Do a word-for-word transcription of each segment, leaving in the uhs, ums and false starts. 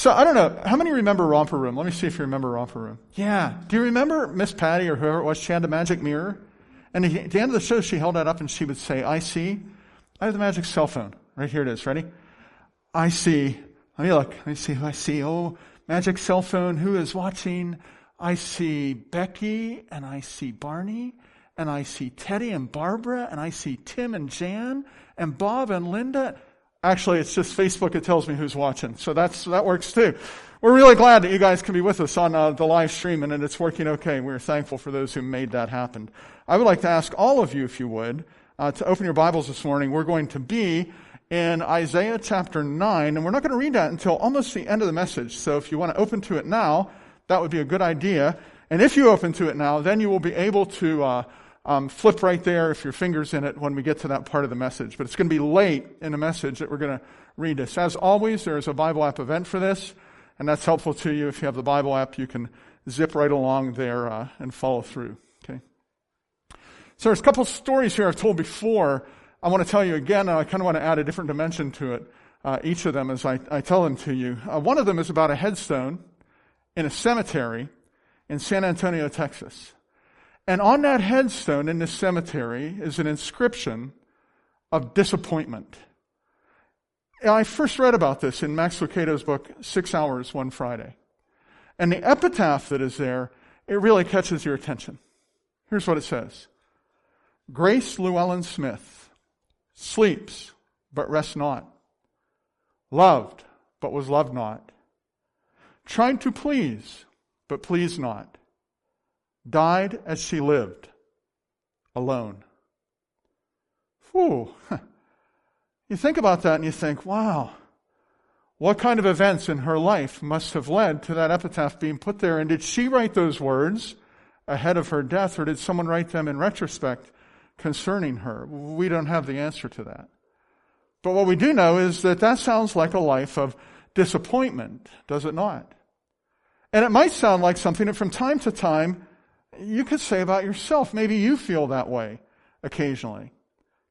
So I don't know. How many remember Romper Room? Let me see if you remember Romper Room. Yeah. Do you remember Miss Patty or whoever it was? She had the magic mirror. And at the end of the show, she held that up and she would say, I see. I have the magic cell phone. Right here it is. Ready? I see. Let me look. Let me see who I see. Oh, magic cell phone. Who is watching? I see Becky and I see Barney and I see Teddy and Barbara and I see Tim and Jan and Bob and Linda. Actually, it's just Facebook. It tells me who's watching. So that's that works too. We're really glad that you guys can be with us on uh, the live stream, and it's working okay. We're thankful for those who made that happen. I would like to ask all of you, if you would, uh, to open your Bibles this morning. We're going to be in Isaiah chapter nine, and we're not going to read that until almost the end of the message. So if you want to open to it now, that would be a good idea. And if you open to it now, then you will be able to uh, um, flip right there if your finger's in it when we get to that part of the message. But it's going to be late in the message that we're going to read this. As always, there is a Bible app event for this, and that's helpful to you. If you have the Bible app, you can zip right along there uh, and follow through. Okay. So there's a couple stories here I've told before. I want to tell you again, and I kind of want to add a different dimension to it, uh, each of them as I, I tell them to you. Uh, one of them is about a headstone in a cemetery in San Antonio, Texas. And on that headstone in this cemetery is an inscription of disappointment. And I first read about this in Max Lucado's book, Six Hours, One Friday. And the epitaph that is there, it really catches your attention. Here's what it says. Grace Llewellyn Smith sleeps, but rests not. Loved, but was loved not. Tried to please, but pleased not. Died as she lived, alone. Whew. You think about that and you think, wow, what kind of events in her life must have led to that epitaph being put there? And did she write those words ahead of her death, or did someone write them in retrospect concerning her? We don't have the answer to that. But what we do know is that that sounds like a life of disappointment, does it not? And it might sound like something that from time to time you could say about yourself. Maybe you feel that way occasionally.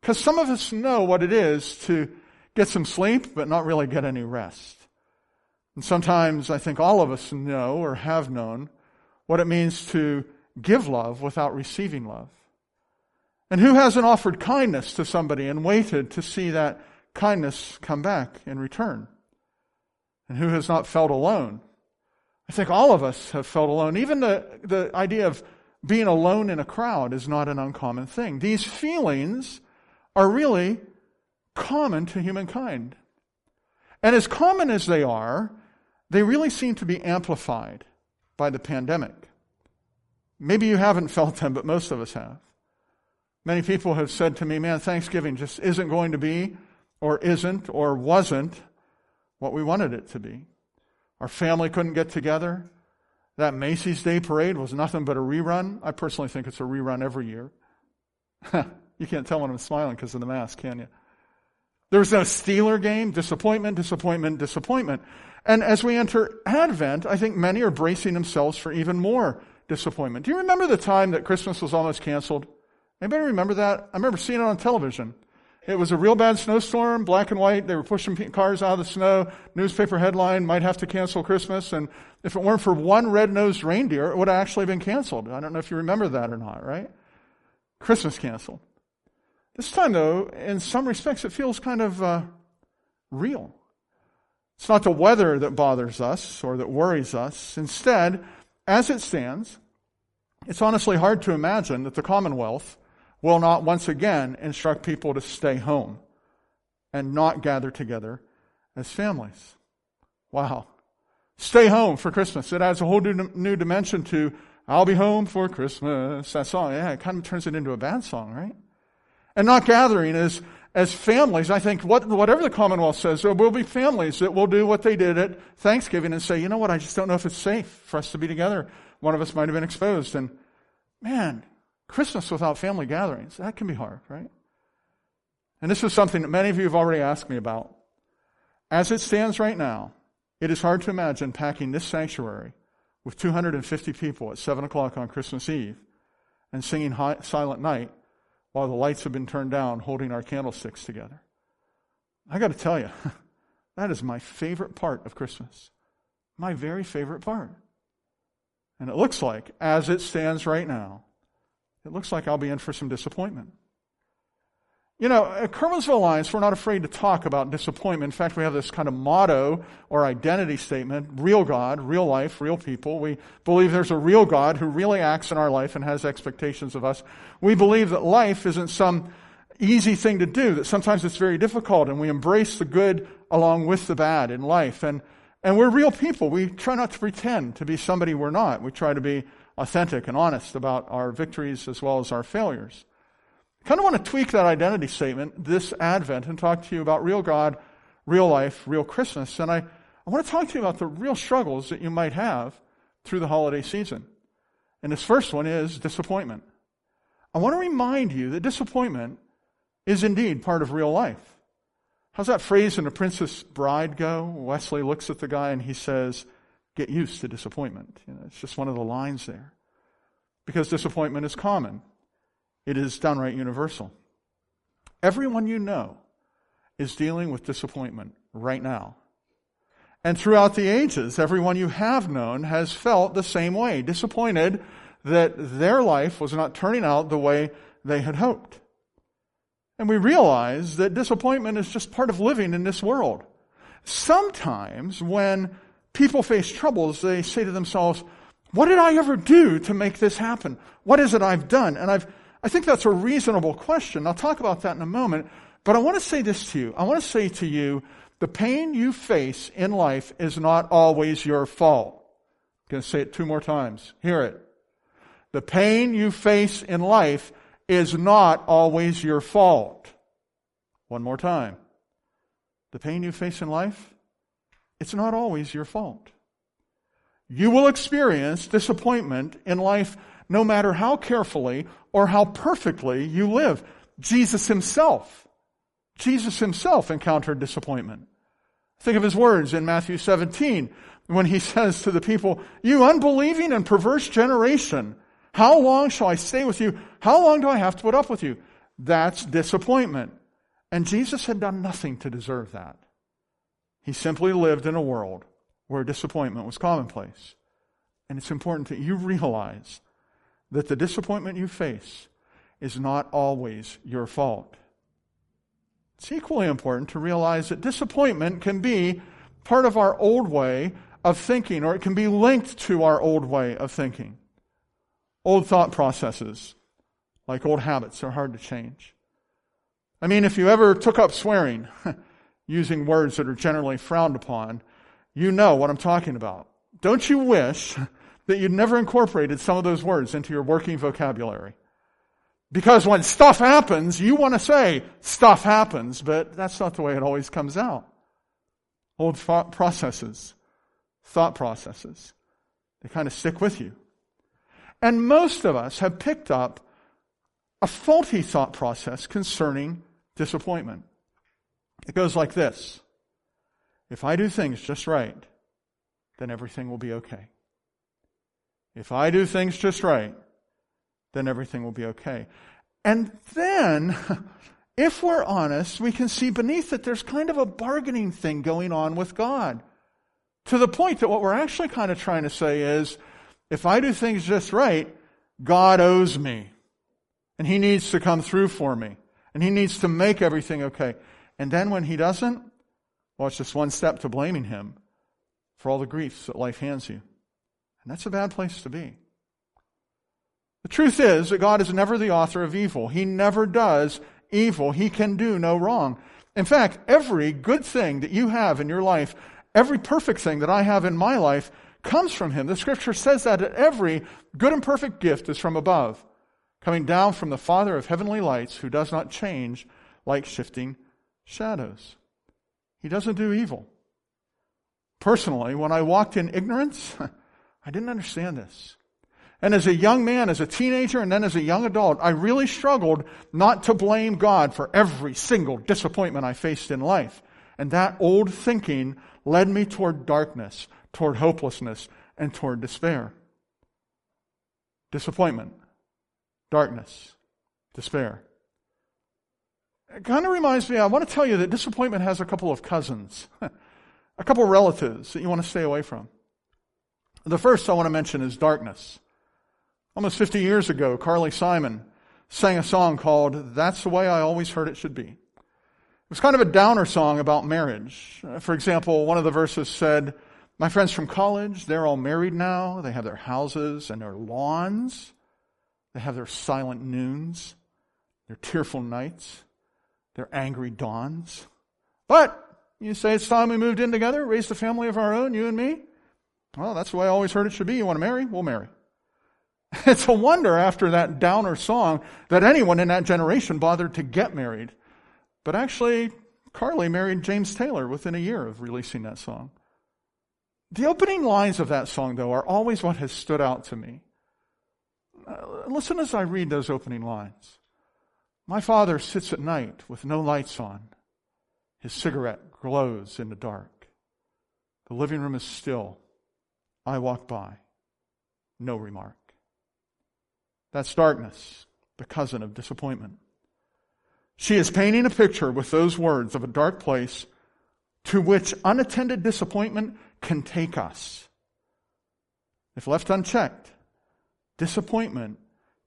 Because some of us know what it is to get some sleep but not really get any rest. And sometimes I think all of us know or have known what it means to give love without receiving love. And who hasn't offered kindness to somebody and waited to see that kindness come back in return? And who has not felt alone? I think all of us have felt alone. Even the, the idea of being alone in a crowd is not an uncommon thing. These feelings are really common to humankind. And as common as they are, they really seem to be amplified by the pandemic. Maybe you haven't felt them, but most of us have. Many people have said to me, man, Thanksgiving just isn't going to be, or isn't, or wasn't what we wanted it to be. Our family couldn't get together. That Macy's Day Parade was nothing but a rerun. I personally think it's a rerun every year. You can't tell when I'm smiling because of the mask, can you? There was no Steeler game. Disappointment, disappointment, disappointment. And as we enter Advent, I think many are bracing themselves for even more disappointment. Do you remember the time that Christmas was almost canceled? Anybody remember that? I remember seeing it on television. It was a real bad snowstorm, black and white. They were pushing cars out of the snow. Newspaper headline, might have to cancel Christmas. And if it weren't for one red-nosed reindeer, it would have actually been canceled. I don't know if you remember that or not, right? Christmas canceled. This time, though, in some respects, it feels kind of uh, real. It's not the weather that bothers us or that worries us. Instead, as it stands, it's honestly hard to imagine that the Commonwealth will not once again instruct people to stay home and not gather together as families. Wow. Stay home for Christmas. It adds a whole new dimension to I'll be home for Christmas, that song. Yeah, it kind of turns it into a bad song, right? And not gathering as, as families. I think what, whatever the Commonwealth says, there will be families that will do what they did at Thanksgiving and say, you know what, I just don't know if it's safe for us to be together. One of us might have been exposed. And man, Christmas without family gatherings, that can be hard, right? And this is something that many of you have already asked me about. As it stands right now, it is hard to imagine packing this sanctuary with two hundred fifty people at seven o'clock on Christmas Eve and singing Silent Night while the lights have been turned down, holding our candlesticks together. I got to tell you, that is my favorite part of Christmas. my very favorite part. And it looks like, as it stands right now, it looks like I'll be in for some disappointment. You know, at Kermansville Alliance, we're not afraid to talk about disappointment. In fact, we have this kind of motto or identity statement, real God, real life, real people. We believe there's a real God who really acts in our life and has expectations of us. We believe that life isn't some easy thing to do, that sometimes it's very difficult, and we embrace the good along with the bad in life. And and we're real people. We try not to pretend to be somebody we're not. We try to be authentic and honest about our victories as well as our failures. I kind of want to tweak that identity statement this Advent and talk to you about real God, real life, real Christmas. And I, I want to talk to you about the real struggles that you might have through the holiday season. And this first one is disappointment. I want to remind you that disappointment is indeed part of real life. How's that phrase in The Princess Bride go? Wesley looks at the guy and he says, get used to disappointment. You know, it's just one of the lines there. Because disappointment is common. It is downright universal. Everyone you know is dealing with disappointment right now. And throughout the ages, everyone you have known has felt the same way, disappointed that their life was not turning out the way they had hoped. And we realize that disappointment is just part of living in this world. Sometimes when people face troubles, they say to themselves, what did I ever do to make this happen? What is it I've done? And I've I think that's a reasonable question. I'll talk about that in a moment. But I want to say this to you. I want to say to you, the pain you face in life is not always your fault. I'm going to say it two more times. Hear it. The pain you face in life is not always your fault. One more time. The pain you face in life, it's not always your fault. You will experience disappointment in life no matter how carefully or how perfectly you live. Jesus himself, Jesus himself encountered disappointment. Think of his words in Matthew seventeen when he says to the people, you unbelieving and perverse generation, how long shall I stay with you? How long do I have to put up with you? That's disappointment. And Jesus had done nothing to deserve that. He simply lived in a world where disappointment was commonplace. And it's important that you realize that the disappointment you face is not always your fault. It's equally important to realize that disappointment can be part of our old way of thinking, or it can be linked to our old way of thinking. Old thought processes, like old habits, are hard to change. I mean, if you ever took up swearing, using words that are generally frowned upon, you know what I'm talking about. Don't you wish that you'd never incorporated some of those words into your working vocabulary? Because when stuff happens, you want to say, stuff happens, but that's not the way it always comes out. Old thought processes, thought processes, they kind of stick with you. And most of us have picked up a faulty thought process concerning disappointment. It goes like this. If I do things just right, then everything will be okay. If I do things just right, then everything will be okay. And then, if we're honest, we can see beneath it there's kind of a bargaining thing going on with God. To the point that what we're actually kind of trying to say is, if I do things just right, God owes me. And He needs to come through for me. And He needs to make everything okay. And then when He doesn't, well, it's just one step to blaming Him for all the griefs that life hands you. And that's a bad place to be. The truth is that God is never the author of evil. He never does evil. He can do no wrong. In fact, every good thing that you have in your life, every perfect thing that I have in my life, comes from Him. The Scripture says that every good and perfect gift is from above, coming down from the Father of heavenly lights, who does not change like shifting shadows. He doesn't do evil. Personally, when I walked in ignorance, I didn't understand this. And as a young man, as a teenager, and then as a young adult, I really struggled not to blame God for every single disappointment I faced in life. And that old thinking led me toward darkness, toward hopelessness, and toward despair. Disappointment, darkness, despair. It kind of reminds me, I want to tell you that disappointment has a couple of cousins, a couple of relatives that you want to stay away from. The first I want to mention is darkness. Almost fifty years ago, Carly Simon sang a song called That's the Way I Always Heard It Should Be. It was kind of a downer song about marriage. For example, one of the verses said, my friends from college, they're all married now. They have their houses and their lawns. They have their silent noons, their tearful nights, their angry dawns. But you say it's time we moved in together, raised a family of our own, you and me. Well, that's the way I always heard it should be. You want to marry? We'll marry. It's a wonder after that downer song that anyone in that generation bothered to get married. But actually, Carly married James Taylor within a year of releasing that song. The opening lines of that song, though, are always what has stood out to me. Uh, listen as I read those opening lines. My father sits at night with no lights on. His cigarette glows in the dark. The living room is still. I walk by. No remark. That's darkness, the cousin of disappointment. She is painting a picture with those words of a dark place to which unattended disappointment can take us. If left unchecked, disappointment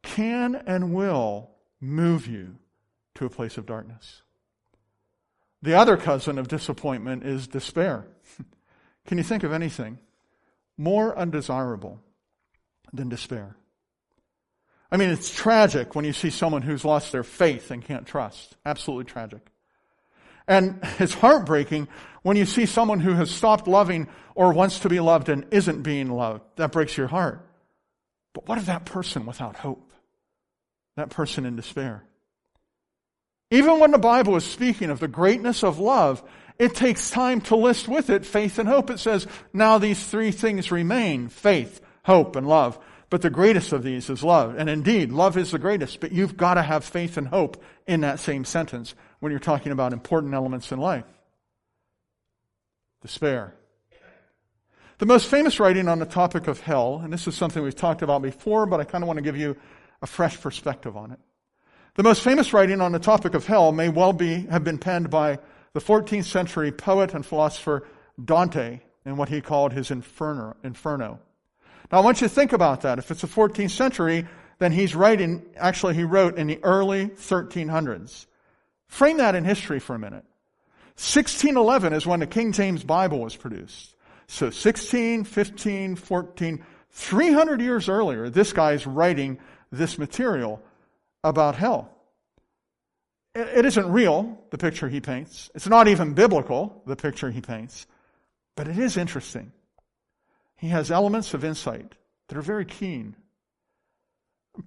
can and will move you to a place of darkness. The other cousin of disappointment is despair. Can you think of anything more undesirable than despair? I mean, it's tragic when you see someone who's lost their faith and can't trust. Absolutely tragic. And it's heartbreaking when you see someone who has stopped loving or wants to be loved and isn't being loved. That breaks your heart. But what of that person without hope? That person in despair. Even when the Bible is speaking of the greatness of love, it takes time to list with it faith and hope. It says, now these three things remain, faith, hope, and love. But the greatest of these is love. And indeed, love is the greatest. But you've got to have faith and hope in that same sentence when you're talking about important elements in life. Despair. The most famous writing on the topic of hell, and this is something we've talked about before, but I kind of want to give you a fresh perspective on it. The most famous writing on the topic of hell may well be have been penned by the fourteenth century poet and philosopher Dante in what he called his Inferno. Inferno. Now, I want you to think about that. If it's the fourteenth century, then he's writing, actually he wrote in the early thirteen hundreds. Frame that in history for a minute. sixteen eleven is when the King James Bible was produced. So sixteen, fifteen, fourteen, three hundred years earlier, this guy's writing this material about hell. It isn't real, the picture he paints. It's not even biblical, the picture he paints. But it is interesting. He has elements of insight that are very keen.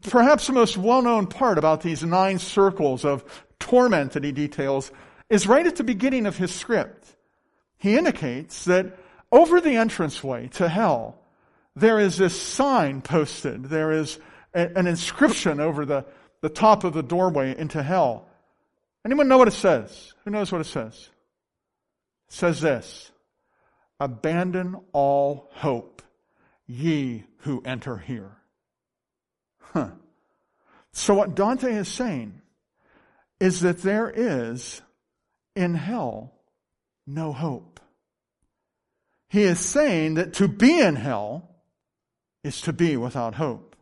Perhaps the most well-known part about these nine circles of torment that he details is right at the beginning of his script. He indicates that over the entranceway to hell, there is this sign posted. There is a, an inscription over the, the top of the doorway into hell. Anyone know what it says? Who knows what it says? It says this. Abandon all hope, ye who enter here. Huh. So what Dante is saying is that there is, in hell, no hope. He is saying that to be in hell is to be without hope.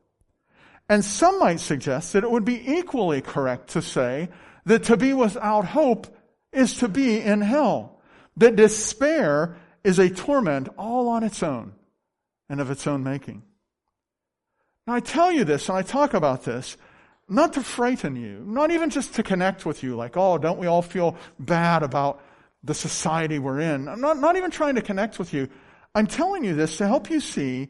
And some might suggest that it would be equally correct to say that to be without hope is to be in hell. That despair is a torment all on its own and of its own making. Now I tell you this and I talk about this not to frighten you, not even just to connect with you like, oh, don't we all feel bad about the society we're in? I'm not, not even trying to connect with you. I'm telling you this to help you see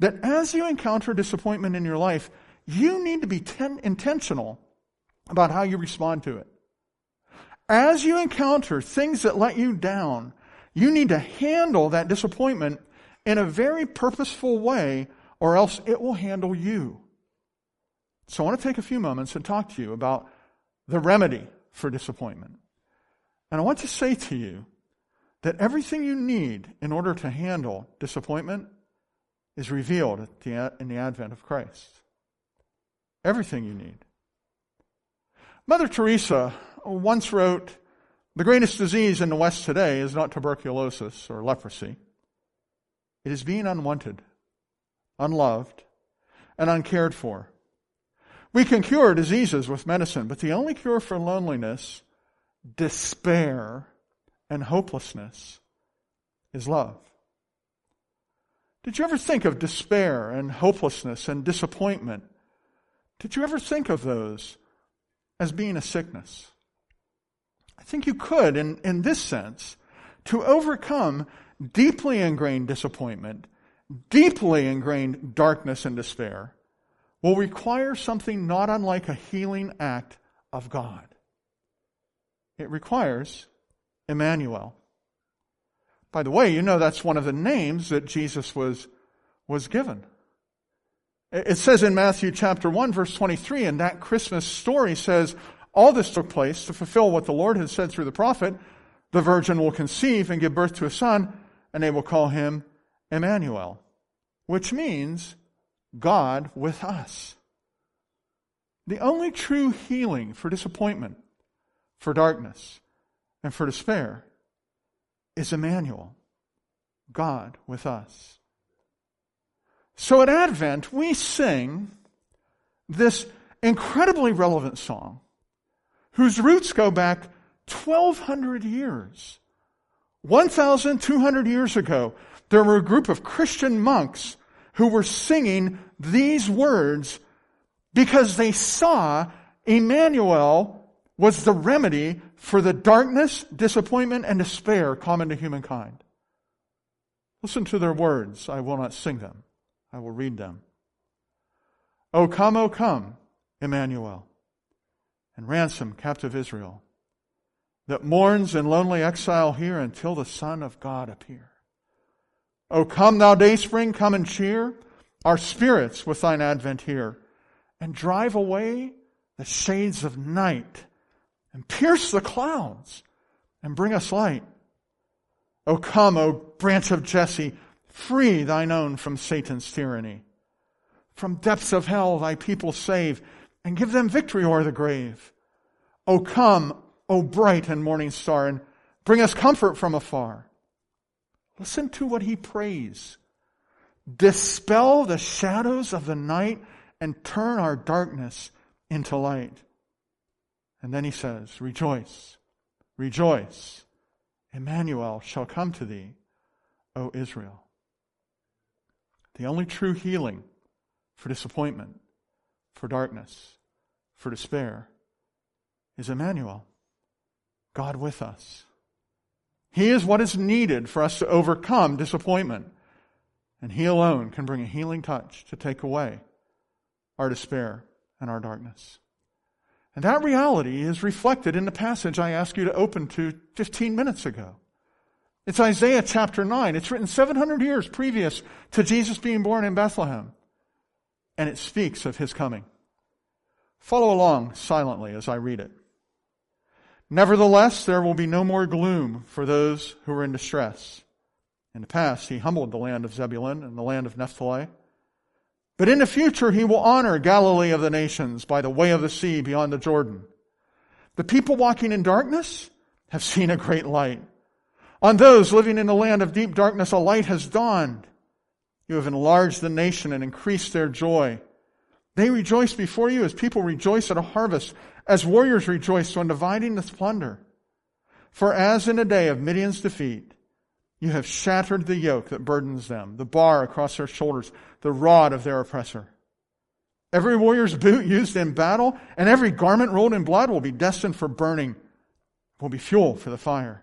that as you encounter disappointment in your life, you need to be ten, intentional about how you respond to it. As you encounter things that let you down, you need to handle that disappointment in a very purposeful way, or else it will handle you. So I want to take a few moments and talk to you about the remedy for disappointment. And I want to say to you that everything you need in order to handle disappointment is revealed at the, in the advent of Christ. Everything you need. Mother Teresa once wrote, the greatest disease in the West today is not tuberculosis or leprosy. It is being unwanted unloved, and uncared for. We can cure diseases with medicine, but the only cure for loneliness, despair, and hopelessness is love. Did you ever think of despair and hopelessness and disappointment? Did you ever think of those as being a sickness? I think you could, in, in this sense, to overcome deeply ingrained disappointment, deeply ingrained darkness and despair, will require something not unlike a healing act of God. It requires Emmanuel. By the way, you know that's one of the names that Jesus was, was given. It says in Matthew chapter one, verse twenty-three, and that Christmas story says, all this took place to fulfill what the Lord had said through the prophet, the virgin will conceive and give birth to a son, and they will call him Emmanuel, which means God with us. The only true healing for disappointment, for darkness, and for despair is Emmanuel, God with us. So at Advent, we sing this incredibly relevant song whose roots go back twelve hundred years. twelve hundred years ago, there were a group of Christian monks who were singing these words because they saw Emmanuel was the remedy for the darkness, disappointment, and despair common to humankind. Listen to their words. I will not sing them. I will read them. O come, O come, Emmanuel, and ransom captive Israel, that mourns in lonely exile here until the Son of God appear. O come, thou dayspring, come and cheer our spirits with thine advent here, and drive away the shades of night, and pierce the clouds, and bring us light. O come, O branch of Jesse, free thine own from Satan's tyranny. From depths of hell thy people save, and give them victory o'er the grave. O come, O bright and morning star, and bring us comfort from afar. Listen to what he prays. Dispel the shadows of the night, and turn our darkness into light. And then he says, rejoice, rejoice, Emmanuel shall come to thee, O Israel. The only true healing for disappointment, for darkness, for despair, is Emmanuel, God with us. He is what is needed for us to overcome disappointment, and He alone can bring a healing touch to take away our despair and our darkness. And that reality is reflected in the passage I asked you to open to fifteen minutes ago. It's Isaiah chapter nine. It's written seven hundred years previous to Jesus being born in Bethlehem. And it speaks of His coming. Follow along silently as I read it. Nevertheless, there will be no more gloom for those who are in distress. In the past, He humbled the land of Zebulun and the land of Naphtali. But in the future, He will honor Galilee of the nations by the way of the sea beyond the Jordan. The people walking in darkness have seen a great light. On those living in the land of deep darkness, a light has dawned. You have enlarged the nation and increased their joy. They rejoice before you as people rejoice at a harvest, as warriors rejoice when dividing the plunder. For as in a day of Midian's defeat, you have shattered the yoke that burdens them, the bar across their shoulders, the rod of their oppressor. Every warrior's boot used in battle and every garment rolled in blood will be destined for burning, will be fuel for the fire.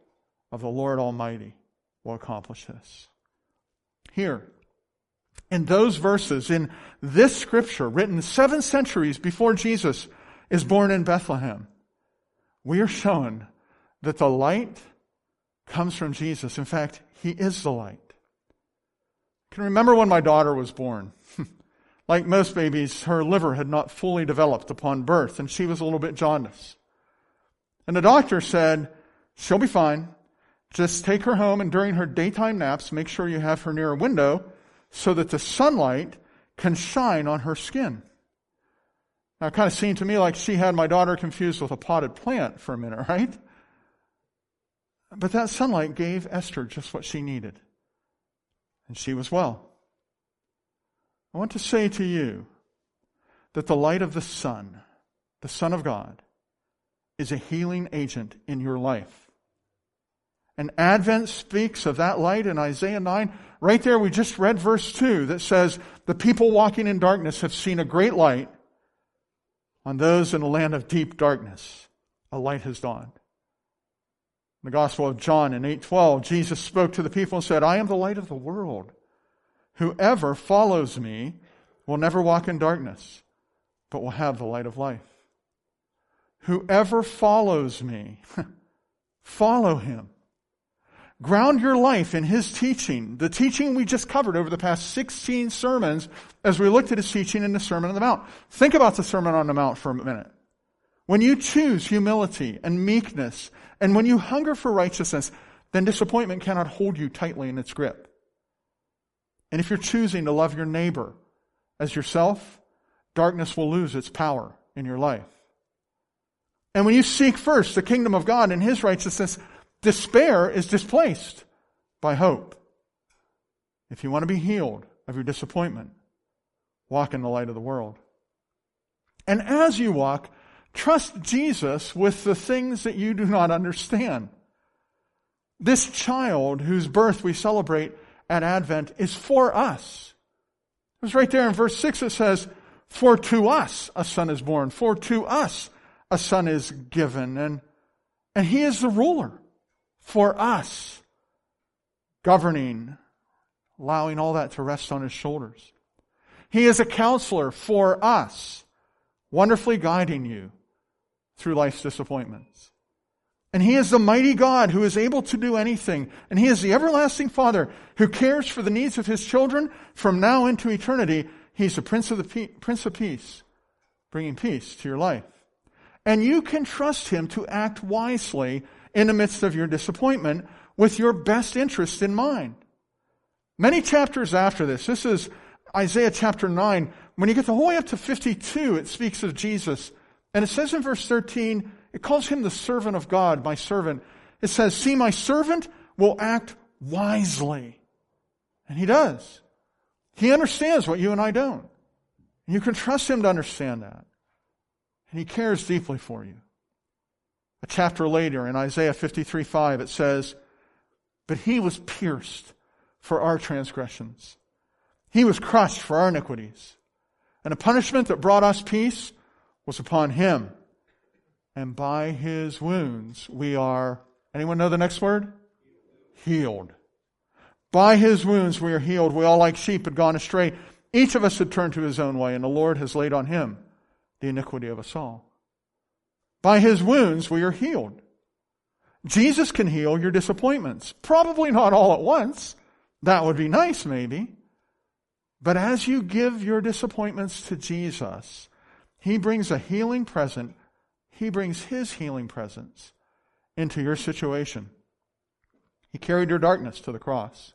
of the Lord Almighty will accomplish this. Here, in those verses, in this scripture written seven centuries before Jesus is born in Bethlehem, we are shown that the light comes from Jesus. In fact, He is the light. I can remember when my daughter was born. Like most babies, her liver had not fully developed upon birth, and she was a little bit jaundiced. And the doctor said, she'll be fine. Just take her home, and during her daytime naps, make sure you have her near a window so that the sunlight can shine on her skin. Now, it kind of seemed to me like she had my daughter confused with a potted plant for a minute, right? But that sunlight gave Esther just what she needed. And she was well. I want to say to you that the light of the sun, the Son of God, is a healing agent in your life. And Advent speaks of that light in Isaiah nine. Right there, we just read verse two that says, the people walking in darkness have seen a great light. On those in the land of deep darkness, a light has dawned. In the Gospel of John in eight twelve, Jesus spoke to the people and said, I am the light of the world. Whoever follows me will never walk in darkness, but will have the light of life. Whoever follows me, follow him. Ground your life in his teaching, the teaching we just covered over the past sixteen sermons as we looked at his teaching in the Sermon on the Mount. Think about the Sermon on the Mount for a minute. When you choose humility and meekness, and when you hunger for righteousness, then disappointment cannot hold you tightly in its grip. And if you're choosing to love your neighbor as yourself, darkness will lose its power in your life. And when you seek first the kingdom of God and his righteousness, despair is displaced by hope. If you want to be healed of your disappointment, walk in the light of the world. And as you walk, trust Jesus with the things that you do not understand. This child whose birth we celebrate at Advent is for us. It was right there in verse six, it says, for to us a son is born, for to us a son is given, and, and he is the ruler. For us, governing, allowing all that to rest on his shoulders. He is a counselor for us, wonderfully guiding you through life's disappointments. And he is the mighty God who is able to do anything. And he is the everlasting Father who cares for the needs of his children from now into eternity. He's the Prince of the Pe- Prince of Peace, bringing peace to your life. And you can trust him to act wisely in the midst of your disappointment, with your best interest in mind. Many chapters after this, this is Isaiah chapter nine, when you get the whole way up to fifty-two, it speaks of Jesus. And it says in verse thirteen, it calls him the servant of God, my servant. It says, see, my servant will act wisely. And he does. He understands what you and I don't. And you can trust him to understand that. And he cares deeply for you. A chapter later, in Isaiah fifty-three five, it says, but he was pierced for our transgressions. He was crushed for our iniquities. And the punishment that brought us peace was upon him. And by his wounds we are, anyone know the next word? Healed. By his wounds we are healed. We all like sheep had gone astray. Each of us had turned to his own way, and the Lord has laid on him the iniquity of us all. By his wounds, we are healed. Jesus can heal your disappointments. Probably not all at once. That would be nice, maybe. But as you give your disappointments to Jesus, he brings a healing present. He brings his healing presence into your situation. He carried your darkness to the cross.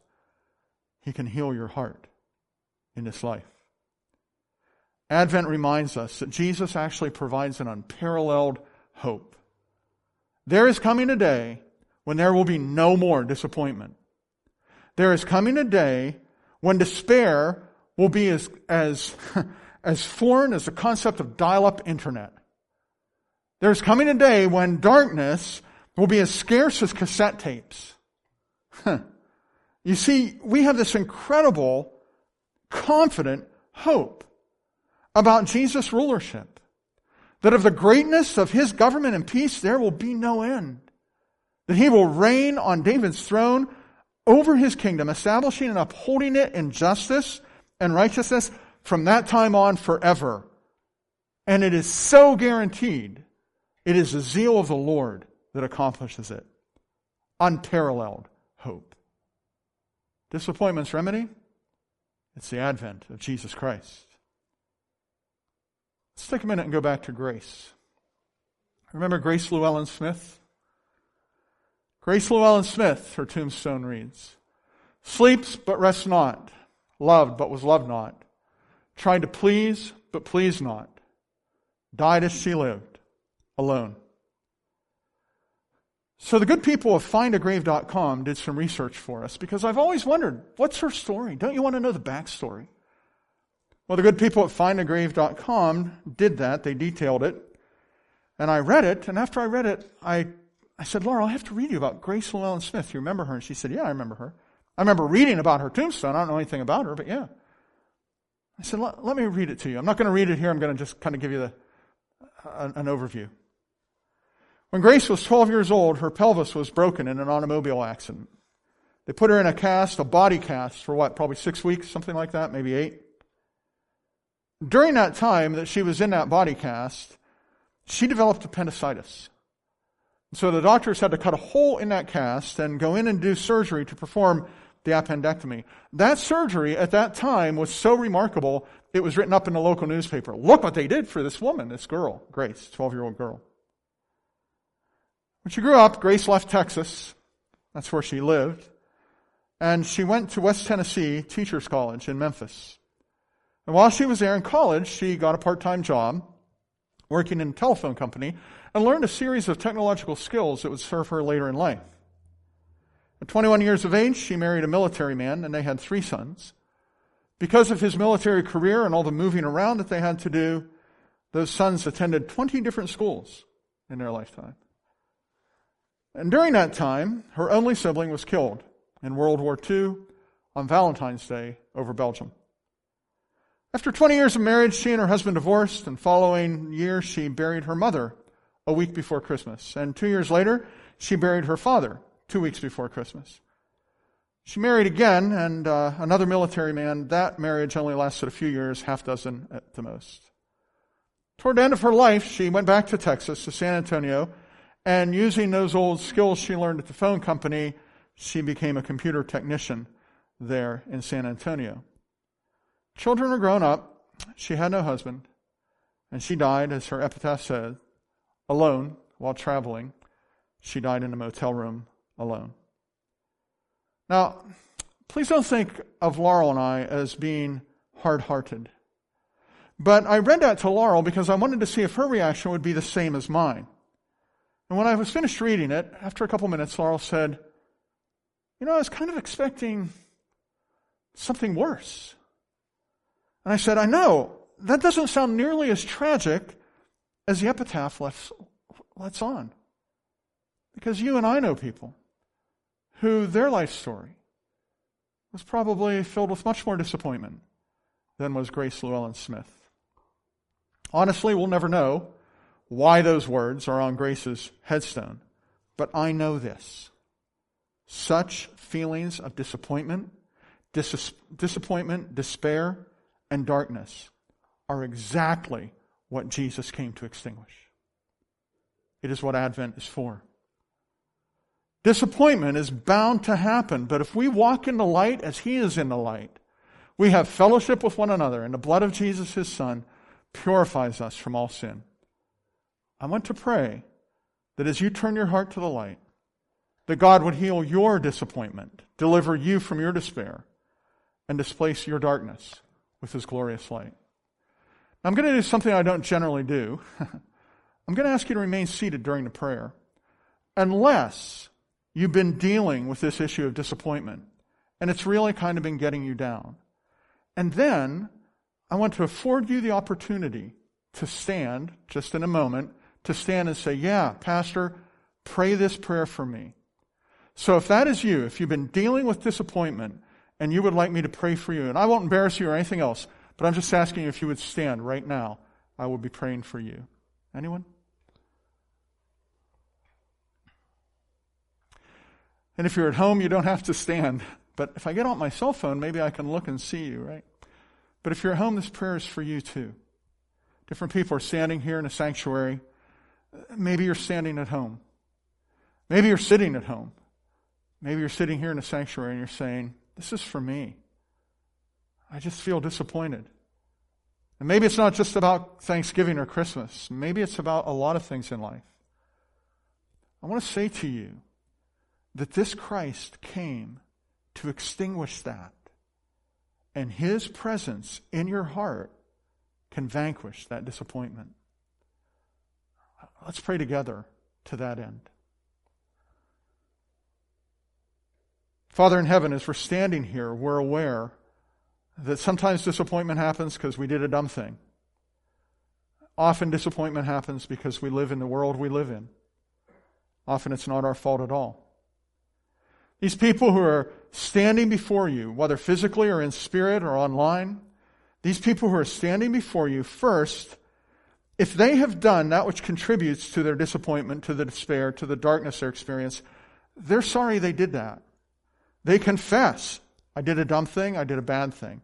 He can heal your heart in this life. Advent reminds us that Jesus actually provides an unparalleled hope. There is coming a day when there will be no more disappointment. There is coming a day when despair will be as, as, as foreign as the concept of dial-up internet. There is coming a day when darkness will be as scarce as cassette tapes. You see, we have this incredible, confident hope about Jesus' rulership, that of the greatness of his government and peace there will be no end, that he will reign on David's throne over his kingdom, establishing and upholding it in justice and righteousness from that time on forever. And it is so guaranteed. It is the zeal of the Lord that accomplishes it. Unparalleled hope. Disappointment's remedy? It's the advent of Jesus Christ. Let's take a minute and go back to Grace. Remember Grace Llewellyn Smith? Grace Llewellyn Smith, her tombstone reads, "Sleeps but rests not, loved but was loved not, tried to please but pleased not, died as she lived, alone." So the good people of find a grave dot com did some research for us, because I've always wondered, what's her story? Don't you want to know the backstory? Well, the good people at find a grave dot com did that. They detailed it. And I read it, and after I read it, I, I said, "Laura, I have to read you about Grace Llewellyn Smith. You remember her?" And she said, "Yeah, I remember her. I remember reading about her tombstone. I don't know anything about her, but yeah." I said, let, let me read it to you. I'm not going to read it here. I'm going to just kind of give you the, uh, an overview. When Grace was twelve years old, her pelvis was broken in an automobile accident. They put her in a cast, a body cast, for what, probably six weeks, something like that, maybe eight. During that time that she was in that body cast, she developed appendicitis. So the doctors had to cut a hole in that cast and go in and do surgery to perform the appendectomy. That surgery at that time was so remarkable, it was written up in the local newspaper. Look what they did for this woman, this girl, Grace, twelve-year-old girl. When she grew up, Grace left Texas. That's where she lived. And she went to West Tennessee Teachers College in Memphis. And while she was there in college, she got a part-time job working in a telephone company and learned a series of technological skills that would serve her later in life. At twenty-one years of age, she married a military man, and they had three sons. Because of his military career and all the moving around that they had to do, those sons attended twenty different schools in their lifetime. And during that time, her only sibling was killed in World War Two on Valentine's Day over Belgium. After twenty years of marriage, she and her husband divorced, and following year, she buried her mother a week before Christmas. And two years later, she buried her father two weeks before Christmas. She married again, and uh, another military man. That marriage only lasted a few years, half dozen at the most. Toward the end of her life, she went back to Texas, to San Antonio, and using those old skills she learned at the phone company, she became a computer technician there in San Antonio. Children were grown up. She had no husband. And she died, as her epitaph said, alone while traveling. She died in a motel room alone. Now, please don't think of Laurel and I as being hard-hearted. But I read that to Laurel because I wanted to see if her reaction would be the same as mine. And when I was finished reading it, after a couple minutes, Laurel said, "You know, I was kind of expecting something worse." And I said, "I know, that doesn't sound nearly as tragic as the epitaph lets on." Because you and I know people who their life story was probably filled with much more disappointment than was Grace Llewellyn Smith. Honestly, we'll never know why those words are on Grace's headstone. But I know this. Such feelings of disappointment, dis- disappointment, despair, and darkness are exactly what Jesus came to extinguish. It is what Advent is for. Disappointment is bound to happen, but if we walk in the light as He is in the light, we have fellowship with one another, and the blood of Jesus, His Son, purifies us from all sin. I want to pray that as you turn your heart to the light, that God would heal your disappointment, deliver you from your despair, and displace your darkness with His glorious light. Now, I'm going to do something I don't generally do. I'm going to ask you to remain seated during the prayer, unless you've been dealing with this issue of disappointment, and it's really kind of been getting you down. And then I want to afford you the opportunity to stand, just in a moment, to stand and say, "Yeah, Pastor, pray this prayer for me." So if that is you, if you've been dealing with disappointment and you would like me to pray for you, and I won't embarrass you or anything else, but I'm just asking you if you would stand right now. I will be praying for you. Anyone? And if you're at home, you don't have to stand. But if I get on my cell phone, maybe I can look and see you, right? But if you're at home, this prayer is for you too. Different people are standing here in a sanctuary. Maybe you're standing at home. Maybe you're sitting at home. Maybe you're sitting here in a sanctuary and you're saying, "This is for me. I just feel disappointed. And maybe it's not just about Thanksgiving or Christmas. Maybe it's about a lot of things in life. I want to say to you that this Christ came to extinguish that. And his presence in your heart can vanquish that disappointment. Let's pray together to that end. Father in heaven, as we're standing here, we're aware that sometimes disappointment happens because we did a dumb thing. Often disappointment happens because we live in the world we live in. Often it's not our fault at all. These people who are standing before you, whether physically or in spirit or online, these people who are standing before you, first, if they have done that which contributes to their disappointment, to the despair, to the darkness they experience, they're sorry they did that. They confess, I did a dumb thing, I did a bad thing.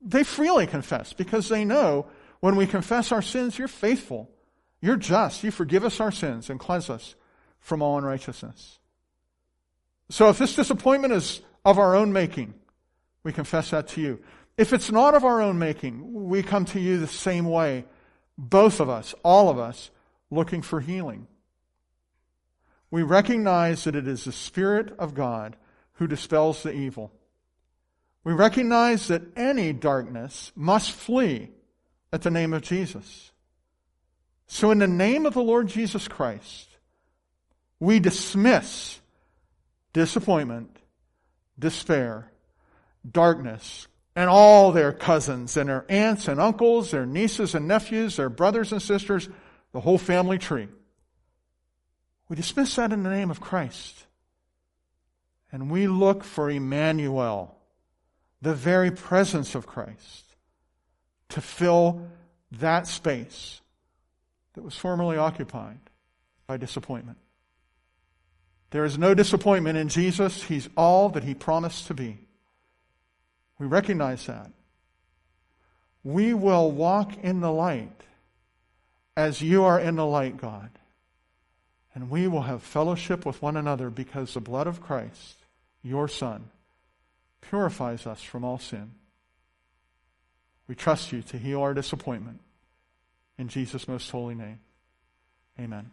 They freely confess because they know when we confess our sins, you're faithful, you're just, you forgive us our sins and cleanse us from all unrighteousness. So if this disappointment is of our own making, we confess that to you. If it's not of our own making, we come to you the same way, both of us, all of us, looking for healing. We recognize that it is the Spirit of God who dispels the evil. We recognize that any darkness must flee at the name of Jesus. So in the name of the Lord Jesus Christ, we dismiss disappointment, despair, darkness, and all their cousins and their aunts and uncles, their nieces and nephews, their brothers and sisters, the whole family tree. We dismiss that in the name of Christ. And we look for Emmanuel, the very presence of Christ, to fill that space that was formerly occupied by disappointment. There is no disappointment in Jesus. He's all that he promised to be. We recognize that. We will walk in the light as you are in the light, God. And we will have fellowship with one another because the blood of Christ, your Son, purifies us from all sin. We trust you to heal our disappointment. In Jesus' most holy name, amen.